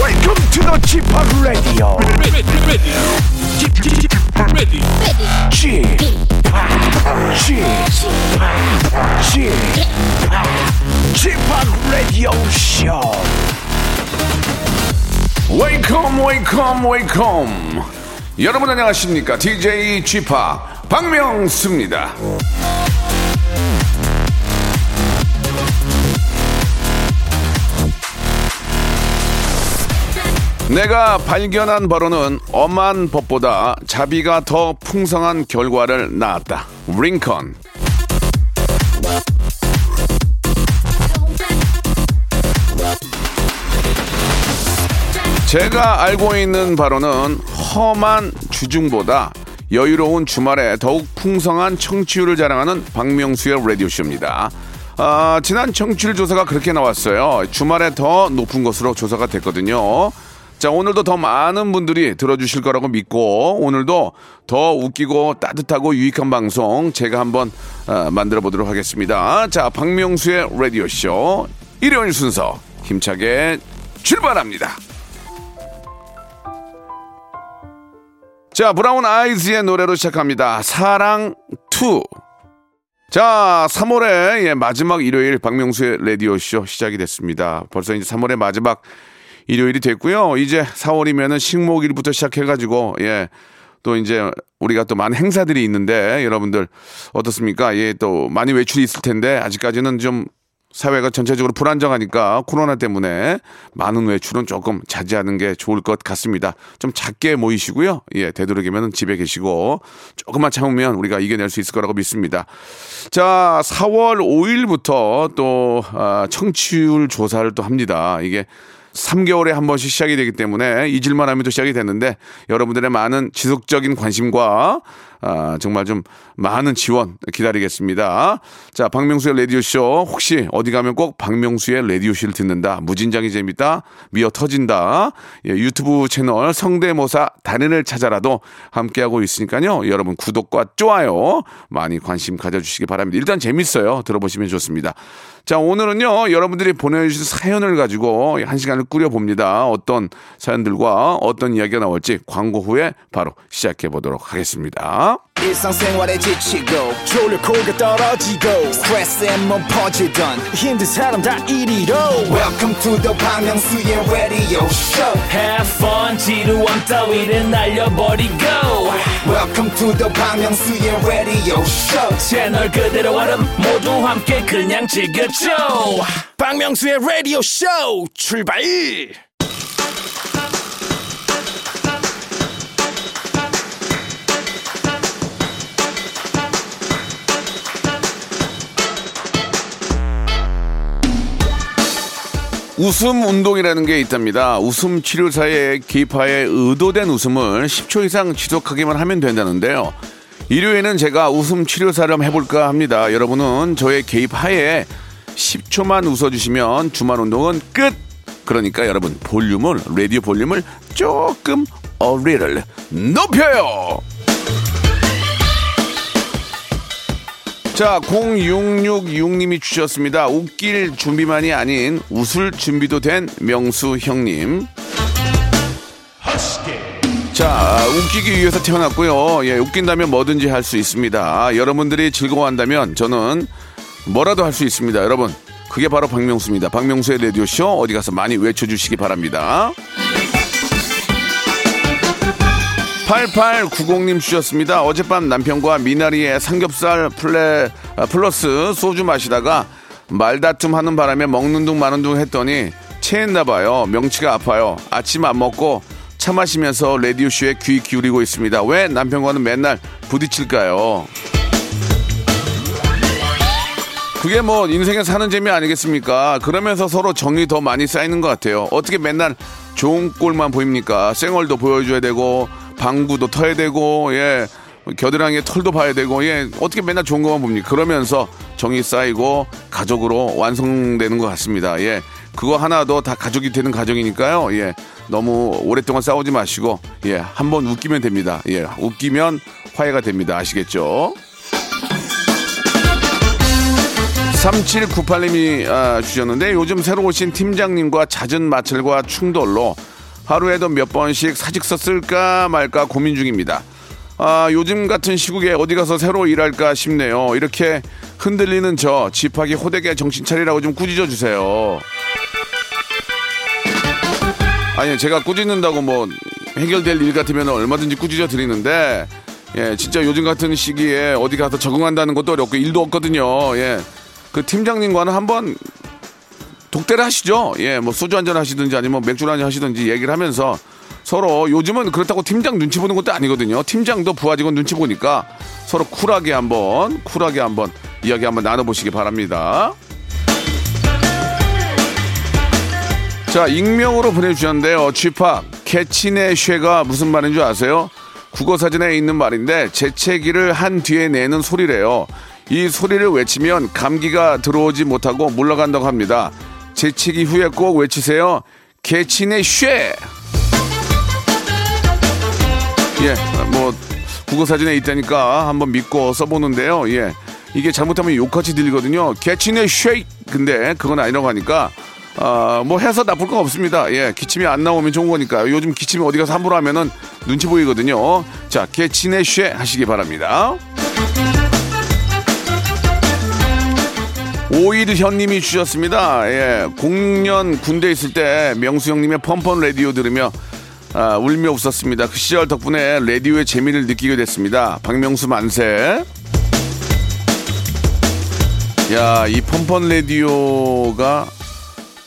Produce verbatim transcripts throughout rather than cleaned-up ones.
Welcome to the 지팍 Radio. 지팍 Radio Show. Welcome, welcome, welcome. 여러분 안녕하십니까? 디제이 지팍 박명수입니다. 내가 발견한 바로는 엄한 법보다 자비가 더 풍성한 결과를 낳았다. 링컨. 제가 알고 있는 바로는 험한 주중보다 여유로운 주말에 더욱 풍성한 청취율을 자랑하는 박명수의 라디오쇼입니다. 아, 지난 청취율 조사가 그렇게 나왔어요. 주말에 더 높은 것으로 조사가 됐거든요. 자, 오늘도 더 많은 분들이 들어주실 거라고 믿고 오늘도 더 웃기고 따뜻하고 유익한 방송 제가 한번 어, 만들어 보도록 하겠습니다. 자, 박명수의 라디오쇼 일요일 순서 힘차게 출발합니다. 자, 브라운 아이즈의 노래로 시작합니다. 사랑 투. 자, 삼월의 예, 마지막 일요일 박명수의 라디오쇼 시작이 됐습니다. 벌써 이제 삼월의 마지막 일요일이 됐고요. 이제 사월이면은 식목일부터 시작해가지고, 예. 또 이제 우리가 또 많은 행사들이 있는데, 여러분들 어떻습니까? 예. 또 많이 외출이 있을 텐데, 아직까지는 좀 사회가 전체적으로 불안정하니까 코로나 때문에 많은 외출은 조금 자제하는 게 좋을 것 같습니다. 좀 작게 모이시고요. 예, 되도록이면 집에 계시고 조금만 참으면 우리가 이겨낼 수 있을 거라고 믿습니다. 자, 사월 오일부터 또 아, 청취율 조사를 또 합니다. 이게 삼 개월에 한 번씩 시작이 되기 때문에 잊을만 하면 또 시작이 됐는데 여러분들의 많은 지속적인 관심과 아, 정말 좀 많은 지원 기다리겠습니다. 자, 박명수의 라디오쇼 혹시 어디 가면 꼭 박명수의 라디오쇼를 듣는다. 무진장이 재밌다. 미어 터진다. 예, 유튜브 채널 성대모사 달인을 찾아라도 함께하고 있으니까요. 여러분 구독과 좋아요 많이 관심 가져주시기 바랍니다. 일단 재밌어요. 들어보시면 좋습니다. 자, 오늘은요. 여러분들이 보내주신 사연을 가지고 한 시간을 꾸려봅니다. 어떤 사연들과 어떤 이야기가 나올지 광고 후에 바로 시작해보도록 하겠습니다. 일상생활에 지치고 졸려 코가 떨어지고 스트레스에 몸 퍼지던 힘든 사람 다 이리로 Welcome to the 박명수의 radio show. Have fun 지루함 따위를 날려버리고 Welcome to the 박명수의 radio show. 채널 그대로 와름 모두 함께 그냥 즐겨줘. 박명수의 radio show 출발. 웃음 운동이라는 게 있답니다. 웃음 치료사의 개입하에 의도된 웃음을 십 초 이상 지속하기만 하면 된다는데요. 일요일에는 제가 웃음 치료사를 한번 해볼까 합니다. 여러분은 저의 개입하에 십 초만 웃어주시면 주말 운동은 끝! 그러니까 여러분 볼륨을, 라디오 볼륨을 조금 어리를 높여요! 자, 공육육육님이 주셨습니다. 웃길 준비만이 아닌 웃을 준비도 된 명수 형님. 자, 웃기기 위해서 태어났고요. 예, 웃긴다면 뭐든지 할 수 있습니다. 여러분들이 즐거워한다면 저는 뭐라도 할 수 있습니다. 여러분, 그게 바로 박명수입니다. 박명수의 라디오쇼 어디 가서 많이 외쳐주시기 바랍니다. 팔팔구공님 주셨습니다. 어젯밤 남편과 미나리에 삼겹살 플레, 플러스 소주 마시다가 말다툼하는 바람에 먹는 둥 마는 둥 했더니 체했나 봐요. 명치가 아파요. 아침 안 먹고 차 마시면서 라디오쇼에 귀 기울이고 있습니다. 왜 남편과는 맨날 부딪힐까요? 그게 뭐 인생에 사는 재미 아니겠습니까? 그러면서 서로 정이 더 많이 쌓이는 것 같아요. 어떻게 맨날 좋은 꼴만 보입니까? 쌩얼도 보여줘야 되고 방구도 터야 되고, 예, 겨드랑이에 털도 봐야 되고, 예, 어떻게 맨날 좋은 것만 봅니까? 그러면서 정이 쌓이고 가족으로 완성되는 것 같습니다. 예, 그거 하나도 다 가족이 되는 가정이니까요. 예, 너무 오랫동안 싸우지 마시고, 예, 한번 웃기면 됩니다. 예, 웃기면 화해가 됩니다. 아시겠죠? 삼칠구팔님이 아, 주셨는데 요즘 새로 오신 팀장님과 잦은 마찰과 충돌로 하루에도 몇 번씩 사직서 쓸까 말까 고민 중입니다. 아, 요즘 같은 시국에 어디 가서 새로 일할까 싶네요. 이렇게 흔들리는 저 집하기 호되게 정신 차리라고 좀 꾸짖어 주세요. 아니, 제가 꾸짖는다고 뭐 해결될 일 같으면 얼마든지 꾸짖어 드리는데, 예, 진짜 요즘 같은 시기에 어디 가서 적응한다는 것도 어렵고 일도 없거든요. 예, 그 팀장님과는 한번 독대를 하시죠. 예, 뭐 소주 한잔 하시든지 아니면 맥주 한잔 하시든지 얘기를 하면서 서로, 요즘은 그렇다고 팀장 눈치 보는 것도 아니거든요. 팀장도 부하 직원 눈치 보니까 서로 쿨하게 한번, 쿨하게 한번 이야기 한번 나눠보시기 바랍니다. 자, 익명으로 보내주셨는데요. 쥐팍, 개친의 쉐가 무슨 말인 줄 아세요? 국어사전에 있는 말인데 재채기를 한 뒤에 내는 소리래요. 이 소리를 외치면 감기가 들어오지 못하고 물러간다고 합니다. 재채기 후에 꼭 외치세요. 개친의 쉐! 예, 뭐 국어사전에 있다니까 한번 믿고 써보는데요. 예, 이게 잘못하면 욕같이 들리거든요. 개친의 쉐이. 근데 그건 아니라고 하니까 아, 뭐 해서 나쁠 건 없습니다. 예, 기침이 안 나오면 좋은 거니까요. 요즘 기침이 어디 가서 함부로 하면은 눈치 보이거든요. 자, 개친의 쉐 하시기 바랍니다. 오일현님이 주셨습니다. 예, 공년 군대 있을 때 명수 형님의 펌펀 라디오 들으며 아, 울며 웃었습니다. 그 시절 덕분에 라디오의 재미를 느끼게 됐습니다. 박명수 만세. 야, 이 펌펀 라디오가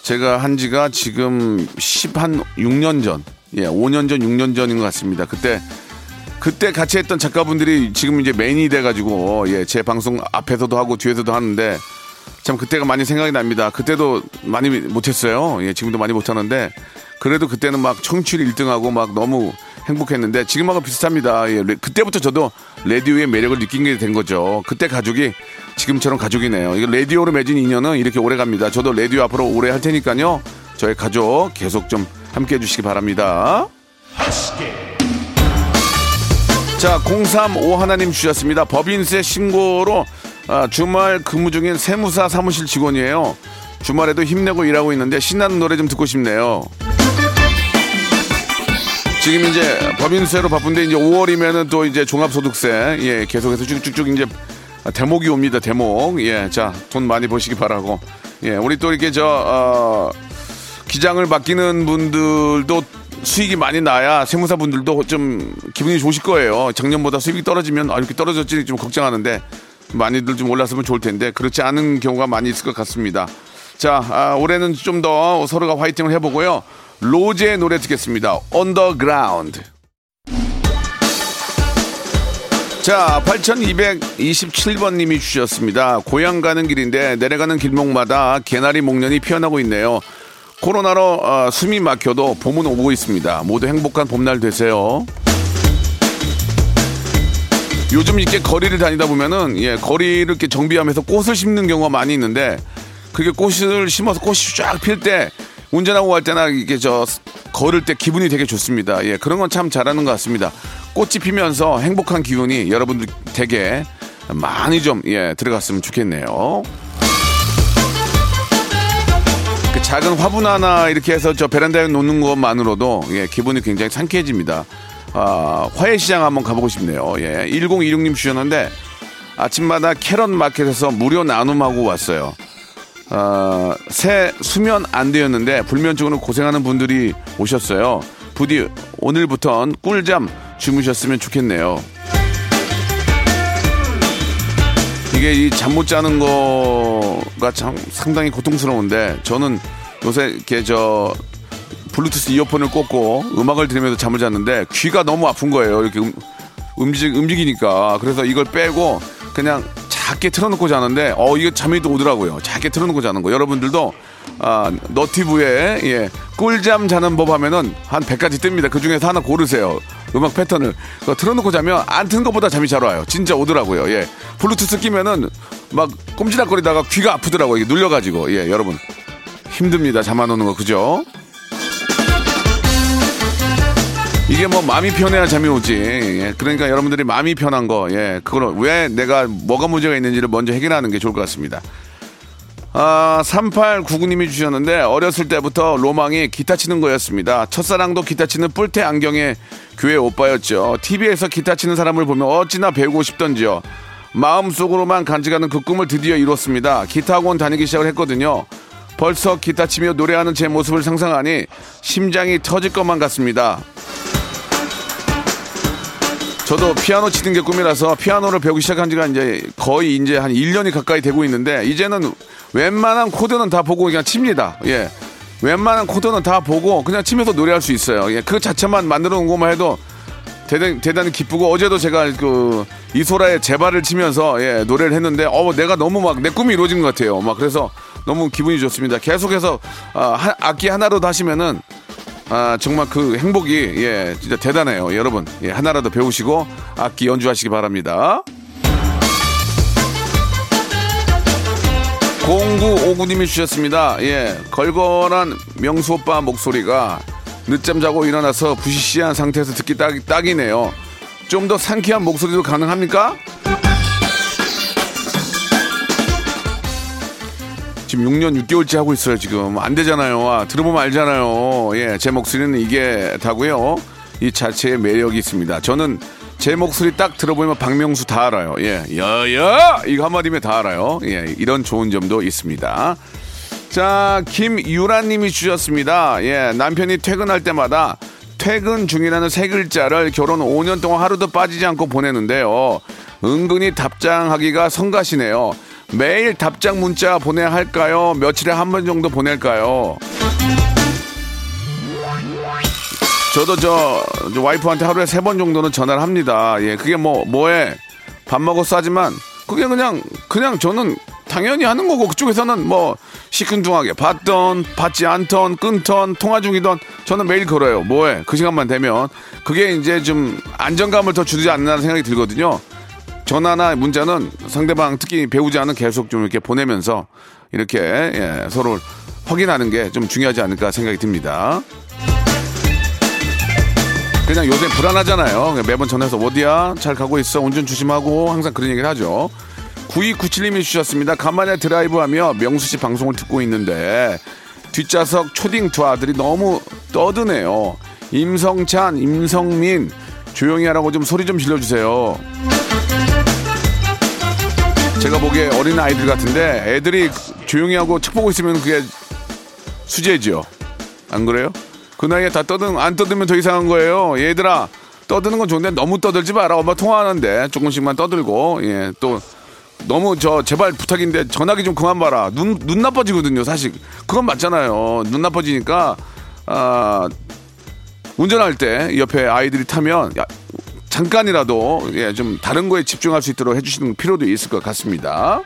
제가 한 지가 지금 십, 한 육 년 전, 예, 오 년 전, 육 년 전인 것 같습니다. 그때, 그때 같이 했던 작가분들이 지금 이제 메인이 돼가지고, 예, 제 방송 앞에서도 하고 뒤에서도 하는데, 참 그때가 많이 생각이 납니다. 그때도 많이 못했어요. 예, 지금도 많이 못하는데, 그래도 그때는 막 청취율 일 등하고 막 너무 행복했는데 지금하고 비슷합니다. 예, 그때부터 저도 라디오의 매력을 느낀 게 된 거죠. 그때 가족이 지금처럼 가족이네요. 이거 라디오로 맺은 인연은 이렇게 오래 갑니다. 저도 라디오 앞으로 오래 할 테니까요. 저의 가족 계속 좀 함께해 주시기 바랍니다. 자, 공삼오 하나님 주셨습니다. 법인세 신고로 아, 주말 근무 중인 세무사 사무실 직원이에요. 주말에도 힘내고 일하고 있는데 신나는 노래 좀 듣고 싶네요. 지금 이제 법인세로 바쁜데 이제 오월이면은 또 이제 종합소득세, 예, 계속해서 쭉쭉쭉 이제 대목이 옵니다. 대목. 예, 자, 돈 많이 버시기 바라고. 예, 우리 또 이렇게 저 어, 기장을 맡기는 분들도 수익이 많이 나야 세무사 분들도 좀 기분이 좋으실 거예요. 작년보다 수익이 떨어지면 아, 이렇게 떨어졌지 좀 걱정하는데 많이들 좀 올랐으면 좋을 텐데 그렇지 않은 경우가 많이 있을 것 같습니다. 자, 아, 올해는 좀 더 서로가 화이팅을 해보고요. 로제의 노래 듣겠습니다. 언더그라운드. 자, 팔천이백이십칠 번님이 주셨습니다. 고향 가는 길인데 내려가는 길목마다 개나리 목련이 피어나고 있네요. 코로나로 어, 숨이 막혀도 봄은 오고 있습니다. 모두 행복한 봄날 되세요. 요즘 이렇게 거리를 다니다 보면은, 예, 거리를 이렇게 정비하면서 꽃을 심는 경우가 많이 있는데 그게 꽃을 심어서 꽃이 쫙 필 때 운전하고 갈 때나 이게 저 걸을 때 기분이 되게 좋습니다. 예, 그런 건 참 잘하는 것 같습니다. 꽃이 피면서 행복한 기운이 여러분들 되게 많이 좀, 예, 들어갔으면 좋겠네요. 그 작은 화분 하나 이렇게 해서 저 베란다에 놓는 것만으로도, 예, 기분이 굉장히 상쾌해집니다. 아, 화훼시장 한번 가보고 싶네요. 예, 일공이육 님 주셨는데 아침마다 캐럿 마켓에서 무료 나눔하고 왔어요. 어, 새 수면 안 되었는데 불면증으로 고생하는 분들이 오셨어요. 부디 오늘부턴 꿀잠 주무셨으면 좋겠네요. 이게 이 잠 못 자는 거가 참 상당히 고통스러운데 저는 요새 이렇게 저 블루투스 이어폰을 꽂고 음악을 들으면서 잠을 잤는데 귀가 너무 아픈 거예요. 이렇게 음, 움직, 움직이니까 그래서 이걸 빼고 그냥 작게 틀어놓고 자는데 어 이게 잠이 또 오더라고요. 작게 틀어놓고 자는 거. 여러분들도 아, 너티브에, 예, 꿀잠 자는 법 하면은 한 백 가지 뜹니다. 그 중에서 하나 고르세요. 음악 패턴을. 그러니까 틀어놓고 자면 안 튼 것보다 잠이 잘 와요. 진짜 오더라고요. 예, 블루투스 끼면은 막 꼼지락거리다가 귀가 아프더라고요. 이게 눌려가지고. 예, 여러분 힘듭니다. 잠 안 오는 거, 그죠? 이게 뭐 마음이 편해야 잠이 오지. 예, 그러니까 여러분들이 마음이 편한 거, 예, 그걸 왜 내가 뭐가 문제가 있는지를 먼저 해결하는 게 좋을 것 같습니다. 아, 삼팔구구 님이 주셨는데 어렸을 때부터 로망이 기타 치는 거였습니다. 첫사랑도 기타 치는 뿔테 안경의 교회 오빠였죠. 티비에서 기타 치는 사람을 보면 어찌나 배우고 싶던지요. 마음속으로만 간직하는 그 꿈을 드디어 이뤘습니다. 기타 학원 다니기 시작을 했거든요. 벌써 기타 치며 노래하는 제 모습을 상상하니 심장이 터질 것만 같습니다. 저도 피아노 치는 게 꿈이라서 피아노를 배우기 시작한 지가 이제 거의 이제 한 일 년이 가까이 되고 있는데 이제는 웬만한 코드는 다 보고 그냥 칩니다. 예. 웬만한 코드는 다 보고 그냥 치면서 노래할 수 있어요. 예. 그 자체만 만들어 놓은 것만 해도 대단, 대단히 기쁘고 어제도 제가 그 이소라의 제발을 치면서 예, 노래를 했는데 어, 내가 너무 막 내 꿈이 이루어진 것 같아요. 막 그래서 너무 기분이 좋습니다. 계속해서 아, 한, 악기 하나로 하시면은 아, 정말 그 행복이, 예, 진짜 대단해요. 여러분, 예, 하나라도 배우시고 악기 연주하시기 바랍니다. 공구오구 님이 주셨습니다. 예, 걸걸한 명수 오빠 목소리가 늦잠 자고 일어나서 부시시한 상태에서 듣기 딱, 딱이네요. 좀 더 상쾌한 목소리도 가능합니까? 지금 육 년 육 개월째 하고 있어요. 지금 안 되잖아요. 아, 들어보면 알잖아요. 예, 제 목소리는 이게 다고요. 이 자체의 매력이 있습니다. 저는 제 목소리 딱 들어보면 박명수 다 알아요. 예, 여여 이거 한마디면 다 알아요. 예, 이런 좋은 점도 있습니다. 자, 김유라님이 주셨습니다. 예, 남편이 퇴근할 때마다 퇴근 중이라는 세 글자를 결혼 오 년 동안 하루도 빠지지 않고 보내는데요. 은근히 답장하기가 성가시네요. 매일 답장 문자 보내야 할까요? 며칠에 한 번 정도 보낼까요? 저도 저, 저 와이프한테 하루에 세 번 정도는 전화를 합니다. 예, 그게 뭐, 뭐해? 밥 먹었어 하지만 그게 그냥, 그냥 저는 당연히 하는 거고 그쪽에서는 뭐 시큰둥하게 받던, 받지 않던, 끊던, 통화 중이던 저는 매일 걸어요. 뭐해? 그 시간만 되면. 그게 이제 좀 안정감을 더 주지 않나 생각이 들거든요. 전화나 문자는 상대방 특히 배우지 않은 계속 좀 이렇게 보내면서 이렇게 예, 서로 확인하는 게 좀 중요하지 않을까 생각이 듭니다. 그냥 요새 불안하잖아요. 그냥 매번 전화해서 어디야? 잘 가고 있어? 운전 조심하고 항상 그런 얘기를 하죠. 구이구칠 님이 주셨습니다. 간만에 드라이브하며 명수 씨 방송을 듣고 있는데 뒷좌석 초딩 두 아들이 너무 떠드네요. 임성찬, 임성민 조용히 하라고 좀 소리 좀 질러주세요. 제가 보기에 어린 아이들 같은데 애들이 조용히 하고 책 보고 있으면 그게 수제죠. 안 그래요? 그 나이에 다 떠든 안 떠들면 더 이상한 거예요. 얘들아 떠드는 건 좋은데 너무 떠들지 마라. 엄마 통화하는데 조금씩만 떠들고 예, 또 너무 저 제발 부탁인데 전화기 좀 그만 봐라. 눈, 눈 나빠지거든요. 사실 그건 맞잖아요. 눈 나빠지니까 아, 운전할 때 옆에 아이들이 타면 야, 잠깐이라도 예, 좀 다른 거에 집중할 수 있도록 해주시는 필요도 있을 것 같습니다.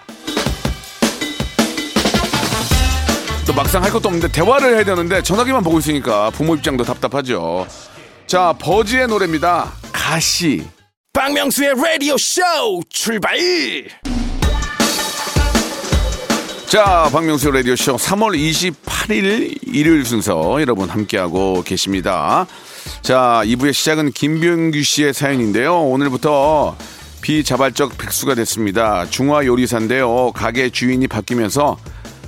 또 막상 할 것도 없는데 대화를 해야 되는데 전화기만 보고 있으니까 부모 입장도 답답하죠. 자, 버즈의 노래입니다. 가시. 박명수의 라디오 쇼 출발. 자, 박명수 라디오 쇼 삼월 이십팔일 일요일 순서 여러분 함께하고 계십니다. 자, 이 부의 시작은 김병규 씨의 사연인데요. 오늘부터 비자발적 백수가 됐습니다. 중화요리사인데요. 가게 주인이 바뀌면서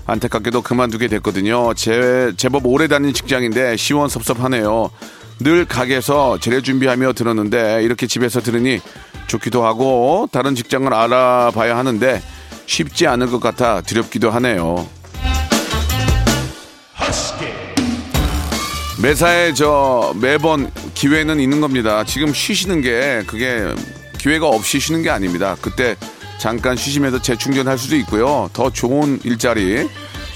안타깝게도 그만두게 됐거든요. 제, 제법 오래 다닌 직장인데 시원섭섭하네요. 늘 가게에서 재료 준비하며 들었는데 이렇게 집에서 들으니 좋기도 하고 다른 직장을 알아봐야 하는데 쉽지 않을 것 같아 두렵기도 하네요. 매사에 저 매번 기회는 있는 겁니다. 지금 쉬시는 게 그게 기회가 없이 쉬는 게 아닙니다. 그때 잠깐 쉬시면서 재충전할 수도 있고요. 더 좋은 일자리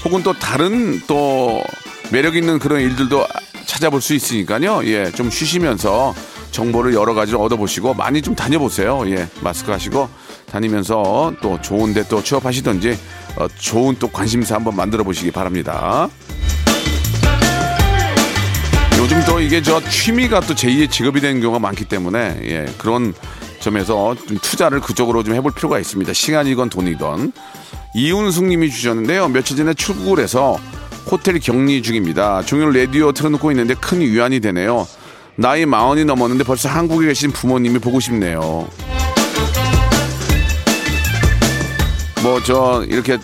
혹은 또 다른 또 매력 있는 그런 일들도 찾아볼 수 있으니까요. 예, 좀 쉬시면서 정보를 여러 가지로 얻어보시고 많이 좀 다녀보세요. 예, 마스크 하시고 다니면서 또 좋은데 또 취업하시든지 어, 좋은 또 관심사 한번 만들어 보시기 바랍니다. 요즘 또 이게 저 취미가 또 제이의 직업이 되는 경우가 많기 때문에 예, 그런 점에서 좀 투자를 그쪽으로 좀 해볼 필요가 있습니다. 시간이건 돈이건. 이운숙 님이 주셨는데요. 며칠 전에 출국을 해서 호텔 격리 중입니다. 종일 라디오 틀어놓고 있는데 큰 위안이 되네요. 나이 마흔이 넘었는데 벌써 한국에 계신 부모님이 보고 싶네요. 뭐 저 이렇게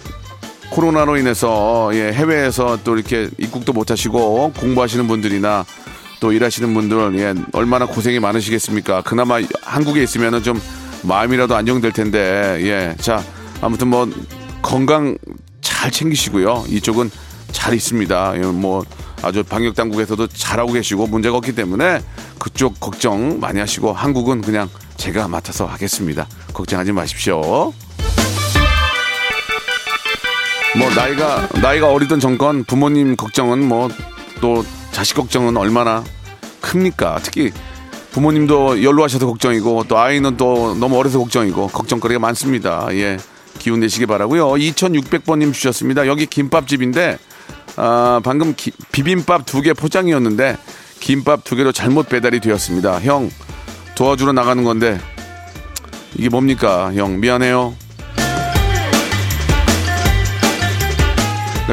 코로나로 인해서 예, 해외에서 또 이렇게 입국도 못하시고 공부하시는 분들이나 또 일하시는 분들 예, 얼마나 고생이 많으시겠습니까? 그나마 한국에 있으면은 좀 마음이라도 안정될 텐데 예, 자 아무튼 뭐 건강 잘 챙기시고요. 이쪽은 잘 있습니다. 예, 뭐 아주 방역 당국에서도 잘하고 계시고 문제가 없기 때문에 그쪽 걱정 많이 하시고 한국은 그냥 제가 맡아서 하겠습니다. 걱정하지 마십시오. 뭐 나이가 나이가 어리든 정건 부모님 걱정은 뭐 또 자식 걱정은 얼마나 큽니까? 특히 부모님도 연로하셔서 걱정이고 또 아이는 또 너무 어려서 걱정이고 걱정거리가 많습니다. 예, 기운 내시기 바라고요. 이천육백 번님 주셨습니다. 여기 김밥집인데 아, 방금 기, 비빔밥 두 개 포장이었는데 김밥 두 개로 잘못 배달이 되었습니다. 형 도와주러 나가는 건데 이게 뭡니까? 형 미안해요.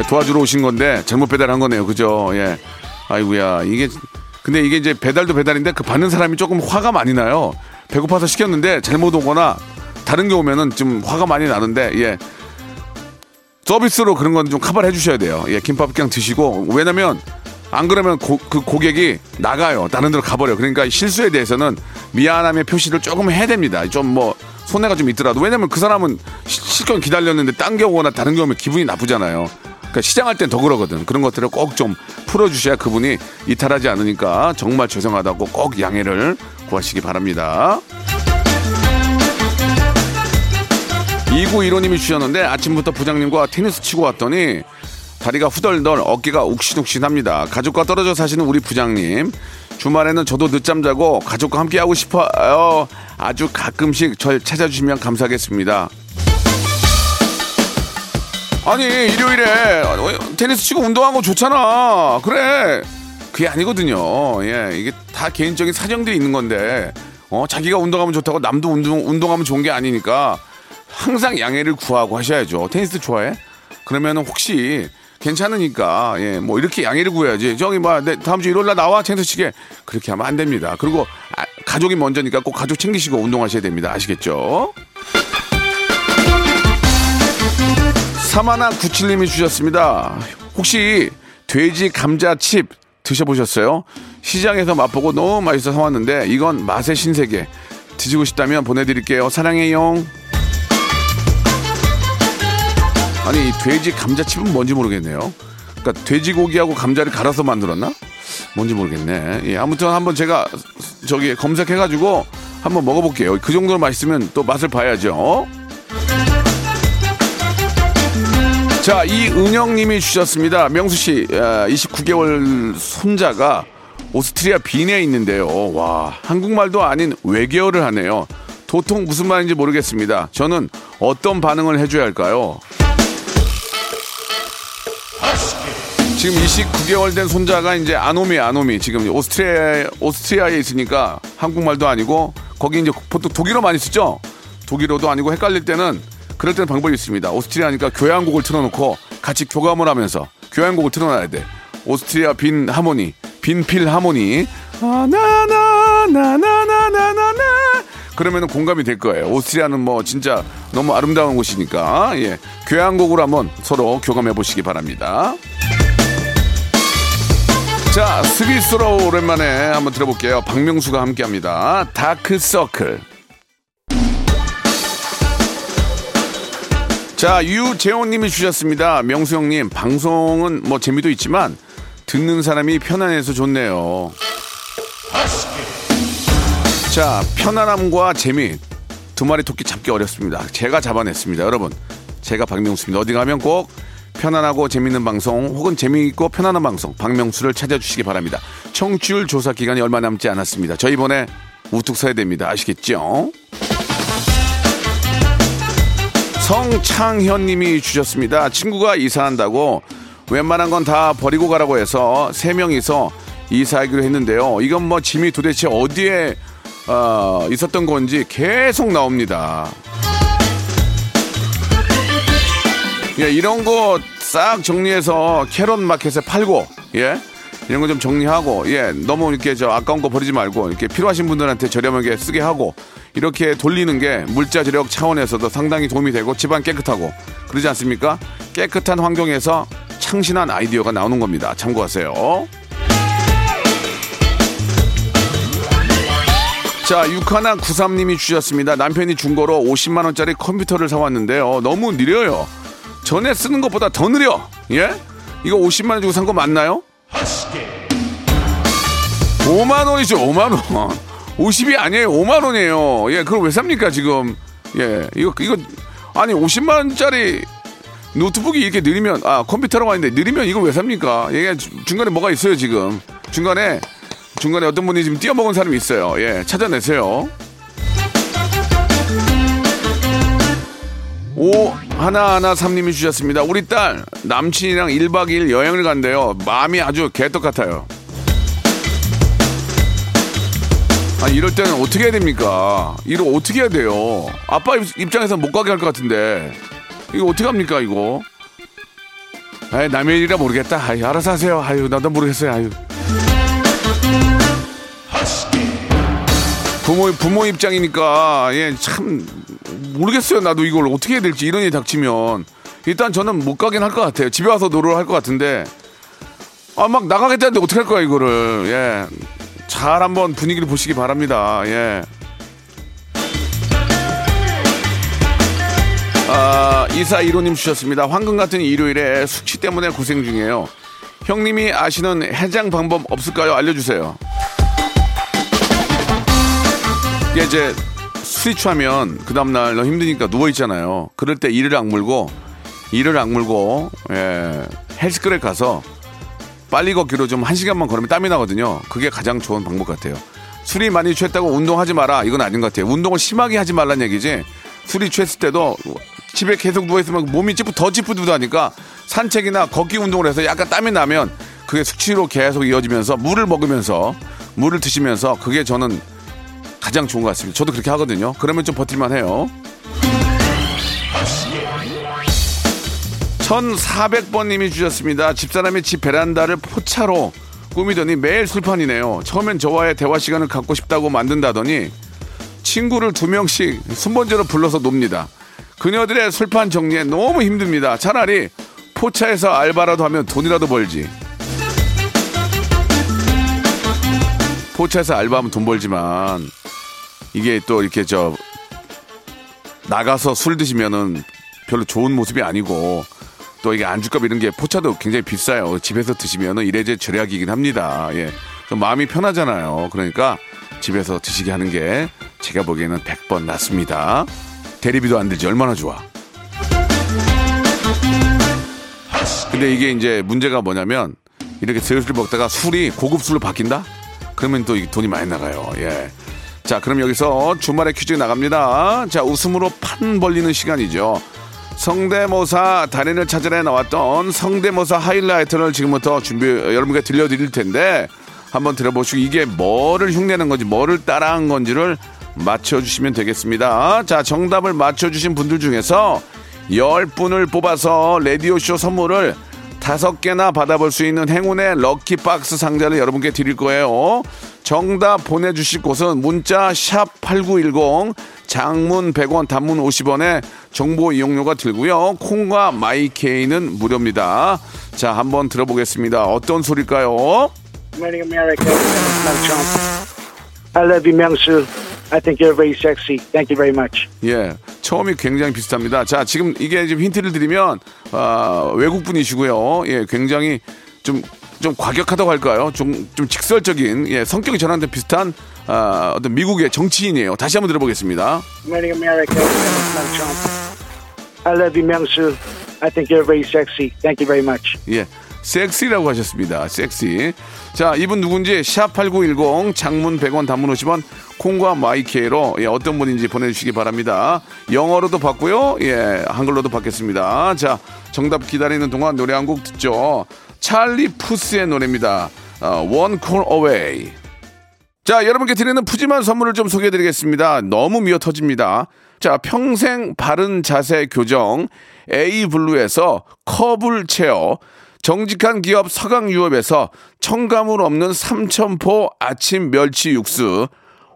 도와주러 오신 건데 잘못 배달한 거네요, 그죠? 예, 아이고야 이게 근데 이게 이제 배달도 배달인데 그 받는 사람이 조금 화가 많이 나요. 배고파서 시켰는데 잘못 오거나 다른 게 오면은 좀 화가 많이 나는데 예 서비스로 그런 건 좀 커버를 해주셔야 돼요. 예, 김밥 그냥 드시고 왜냐면 안 그러면 고, 그 고객이 나가요, 다른 데로 가버려. 그러니까 실수에 대해서는 미안함의 표시를 조금 해야 됩니다. 좀 뭐 손해가 좀 있더라도 왜냐면 그 사람은 실컷 기다렸는데 딴 게 오거나 다른 게 오면 기분이 나쁘잖아요. 그러니까 시장할 땐 더 그러거든. 그런 것들을 꼭 좀 풀어주셔야 그분이 이탈하지 않으니까 정말 죄송하다고 꼭 양해를 구하시기 바랍니다. 이구일호님이 주셨는데 아침부터 부장님과 테니스 치고 왔더니 다리가 후덜덜 어깨가 욱신욱신합니다. 가족과 떨어져 사시는 우리 부장님. 주말에는 저도 늦잠 자고 가족과 함께하고 싶어요. 아주 가끔씩 절 찾아주시면 감사하겠습니다. 아니 일요일에 테니스 치고 운동한 거 좋잖아. 그래 그게 아니거든요. 예, 이게 다 개인적인 사정들이 있는 건데 어 자기가 운동하면 좋다고 남도 운동 운동하면 좋은 게 아니니까 항상 양해를 구하고 하셔야죠. 테니스 좋아해? 그러면은 혹시 괜찮으니까 예, 뭐 이렇게 양해를 구해야지. 저기 뭐 내 다음 주 일요일 날 나와 테니스 치게 그렇게 하면 안 됩니다. 그리고 아, 가족이 먼저니까 꼭 가족 챙기시고 운동하셔야 됩니다. 아시겠죠? 삼일구칠님이 주셨습니다. 혹시 돼지 감자칩 드셔보셨어요? 시장에서 맛보고 너무 맛있어 사왔는데 이건 맛의 신세계. 드시고 싶다면 보내드릴게요. 사랑해요. 아니 이 돼지 감자칩은 뭔지 모르겠네요. 그러니까 돼지고기하고 감자를 갈아서 만들었나? 뭔지 모르겠네. 예, 아무튼 한번 제가 저기 검색해가지고 한번 먹어볼게요. 그 정도로 맛있으면 또 맛을 봐야죠. 자, 이은영님이 주셨습니다. 명수씨, 이십구 개월 손자가 오스트리아 빈에 있는데요. 와, 한국말도 아닌 외계어를 하네요. 도통 무슨 말인지 모르겠습니다. 저는 어떤 반응을 해줘야 할까요? 지금 이십구 개월 된 손자가 이제 아노미, 아노미. 지금 오스트리아, 오스트리아에 있으니까 한국말도 아니고, 거기 이제 보통 독일어 많이 쓰죠? 독일어도 아니고 헷갈릴 때는 그럴 때는 방법이 있습니다. 오스트리아니까 교향곡을 틀어놓고 같이 교감을 하면서 교향곡을 틀어놔야 돼. 오스트리아 빈 하모니, 빈필 하모니. 나나나나나나나나 그러면은 공감이 될 거예요. 오스트리아는 뭐 진짜 너무 아름다운 곳이니까 예, 교향곡으로 한번 서로 교감해 보시기 바랍니다. 자, 스위스로 오랜만에 한번 들어볼게요. 박명수가 함께합니다. 다크서클. 자, 유재호님이 주셨습니다. 명수 형님, 방송은 뭐 재미도 있지만 듣는 사람이 편안해서 좋네요. 자, 편안함과 재미 두 마리 토끼 잡기 어렵습니다. 제가 잡아냈습니다. 여러분, 제가 박명수입니다. 어디 가면 꼭 편안하고 재미있는 방송 혹은 재미있고 편안한 방송 박명수를 찾아주시기 바랍니다. 청취율 조사 기간이 얼마 남지 않았습니다. 저 이번에 우뚝 서야 됩니다. 아시겠죠? 성창현 님이 주셨습니다. 친구가 이사한다고 웬만한 건 다 버리고 가라고 해서 세 명이서 이사하기로 했는데요. 이건 뭐 짐이 도대체 어디에 어, 있었던 건지 계속 나옵니다. 예, 이런 거 싹 정리해서 캐럿 마켓에 팔고 예 이런 거 좀 정리하고, 예, 너무 이렇게 저 아까운 거 버리지 말고 이렇게 필요하신 분들한테 저렴하게 쓰게 하고, 이렇게 돌리는 게 물자 절약 차원에서도 상당히 도움이 되고 집안 깨끗하고 그러지 않습니까? 깨끗한 환경에서 창신한 아이디어가 나오는 겁니다. 참고하세요. 자, 육하나구삼님이 주셨습니다. 남편이 중고로 오십만 원짜리 컴퓨터를 사왔는데요. 너무 느려요. 전에 쓰는 것보다 더 느려. 예? 이거 오십만 원 주고 산 거 맞나요? 오만 원이죠. 오만 원. 오십이 아니에요. 오만 원이에요. 예, 그걸 왜 삽니까 지금? 예, 이거 이거 아니 오십만 원짜리 노트북이 이렇게 느리면, 아 컴퓨터라고 하는데 느리면 이걸 왜 삽니까? 예, 중간에 뭐가 있어요 지금? 중간에 중간에 어떤 분이 지금 뛰어먹은 사람이 있어요. 예, 찾아내세요. 오 하나하나 삼님이 주셨습니다. 우리 딸 남친이랑 일박 이일 여행을 간대요. 마음이 아주 개떡 같아요. 아, 이럴 때는 어떻게 해야 됩니까? 이거 어떻게 해야 돼요? 아빠 입장에서 못 가게 할 것 같은데 이거 어떻게 합니까 이거? 아이, 남의 일이라 모르겠다. 아이, 알아서 하세요. 아유, 나도 모르겠어요. 아유. 부모 부모 입장이니까, 예, 참 모르겠어요. 나도 이걸 어떻게 해야 될지. 이런 일이 닥치면 일단 저는 못 가긴 할 것 같아요. 집에 와서 노를 할 것 같은데, 아 막 나가겠다는데 어떻게 할 거야 이거를? 예. 잘 한번 분위기를 보시기 바랍니다. 예. 아, 이사일호님 주셨습니다. 황금 같은 일요일에 숙취 때문에 고생 중이에요. 형님이 아시는 해장 방법 없을까요? 알려주세요. 이게 이제 술이 취하면 그 다음날 너 힘드니까 누워있잖아요. 그럴 때 이를 악물고, 이를 악물고, 예, 헬스클럽 가서 빨리 걷기로 좀 한 시간만 걸으면 땀이 나거든요. 그게 가장 좋은 방법 같아요. 술이 많이 취했다고 운동하지 마라, 이건 아닌 것 같아요. 운동을 심하게 하지 말란 얘기지. 술이 취했을 때도 집에 계속 누워있으면 몸이 찌뿌, 더 찌뿌드하니까 산책이나 걷기 운동을 해서 약간 땀이 나면 그게 숙취로 계속 이어지면서 물을 먹으면서, 물을 드시면서, 그게 저는 가장 좋은 것 같습니다. 저도 그렇게 하거든요. 그러면 좀 버틸만 해요. 천사백번님이 주셨습니다. 집사람이 집 베란다를 포차로 꾸미더니 매일 술판이네요. 처음엔 저와의 대화 시간을 갖고 싶다고 만든다더니 친구를 두 명씩 순번제로 불러서 놉니다. 그녀들의 술판 정리에 너무 힘듭니다. 차라리 포차에서 알바라도 하면 돈이라도 벌지. 포차에서 알바하면 돈 벌지만, 이게 또 이렇게 저 나가서 술 드시면은 별로 좋은 모습이 아니고, 또 이게 안주값 이런 게 포차도 굉장히 비싸요. 집에서 드시면은 이래저래 절약이긴 합니다. 예, 좀 마음이 편하잖아요. 그러니까 집에서 드시게 하는 게 제가 보기에는 백 번 낫습니다. 대리비도 안 들지 얼마나 좋아. 근데 이게 이제 문제가 뭐냐면, 이렇게 술을 먹다가 술이 고급 술로 바뀐다? 그러면 또 돈이 많이 나가요. 예. 자, 그럼 여기서 주말에 퀴즈 나갑니다. 자, 웃음으로 판 벌리는 시간이죠. 성대모사 달인을 찾으러 나왔던 성대모사 하이라이트를 지금부터 준비, 여러분께 들려드릴 텐데, 한번 들어보시고 이게 뭐를 흉내는 건지, 뭐를 따라한 건지를 맞춰주시면 되겠습니다. 자, 정답을 맞춰주신 분들 중에서 열 분을 뽑아서 라디오쇼 선물을 다섯 개나 받아볼 수 있는 행운의 럭키박스 상자를 여러분께 드릴 거예요. 정답 보내주실 곳은 문자 샵팔구일공, 장문 백 원, 단문 오십 원에 정보 이용료가 들고요. 콩과 마이케이는 무료입니다. 자, 한번 들어보겠습니다. 어떤 소리일까요? Morning America, I'm Trump. I love you, 명수. I think you're very sexy. Thank you very much. 예, 처음이 굉장히 비슷합니다. 자, 지금 이게 지금 힌트를 드리면, 아, 외국분이시고요. 예, 굉장히 좀, 좀 과격하다고 할까요? 좀, 좀 직설적인, 예, 성격이 저한테 비슷한, 아, 어떤 미국의 정치인이에요. 다시 한번 들어보겠습니다. Morning America, I'm Trump. I love you, 명수. I think you're very sexy. Thank you very much. 예. 섹시라고 하셨습니다. 섹시. 자, 이분 누군지 샵팔구일공, 장문 백 원, 단문 오십 원, 콩과 마이케이로, 예, 어떤 분인지 보내주시기 바랍니다. 영어로도 받고요, 예, 한글로도 받겠습니다. 자, 정답 기다리는 동안 노래 한 곡 듣죠. 찰리 푸스의 노래입니다. 어, One Call Away. 자, 여러분께 드리는 푸짐한 선물을 좀 소개해드리겠습니다. 너무 미어 터집니다. 자, 평생 바른 자세 교정 에이블루에서 커블 체어, 정직한 기업 서강유업에서 첨가물 없는 삼천포 아침 멸치 육수,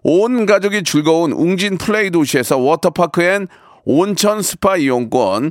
온 가족이 즐거운 웅진 플레이 도시에서 워터파크 앤 온천 스파 이용권,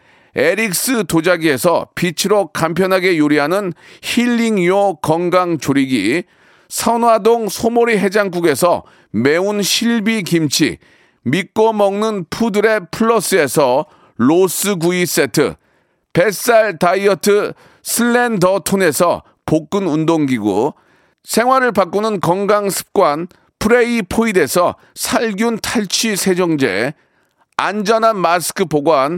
에릭스 도자기에서 빛으로 간편하게 요리하는 힐링요 건강조리기, 선화동 소모리 해장국에서 매운 실비김치, 믿고 먹는 푸드랩 플러스에서 로스구이 세트, 뱃살 다이어트 슬렌더톤에서 복근 운동기구, 생활을 바꾸는 건강습관 프레이포이드에서 살균 탈취 세정제, 안전한 마스크 보관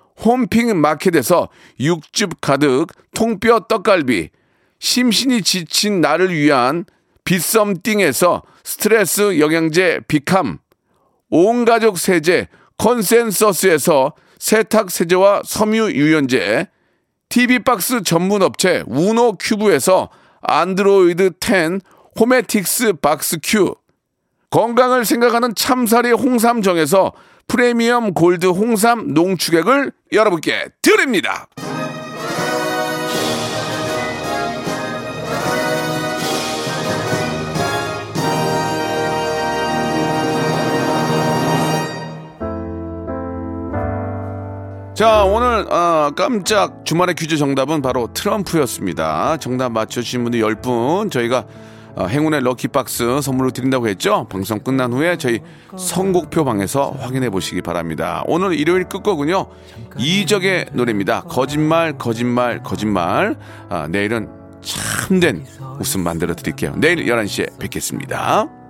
홈핑 마켓에서 육즙 가득 통뼈 떡갈비, 심신이 지친 나를 위한 비썸띵에서 스트레스 영양제 비캄, 온가족 세제 컨센서스에서 세탁세제와 섬유유연제, 티비박스 전문업체 우노큐브에서 안드로이드 텐 호메틱스 박스 큐, 건강을 생각하는 참사리 홍삼정에서 프리미엄 골드 홍삼 농축액을 여러분께 드립니다. 자, 오늘 어, 깜짝 주말의 퀴즈 정답은 바로 트럼프였습니다. 정답 맞춰주신 분들 열 분 저희가 어, 행운의 럭키박스 선물로 드린다고 했죠. 방송 끝난 후에 저희 선곡표 방에서 확인해 보시기 바랍니다. 오늘 일요일 끝거군요. 이적의 노래입니다. 거짓말 거짓말 거짓말. 아, 내일은 참된 웃음 만들어 드릴게요. 내일 열한 시에 뵙겠습니다.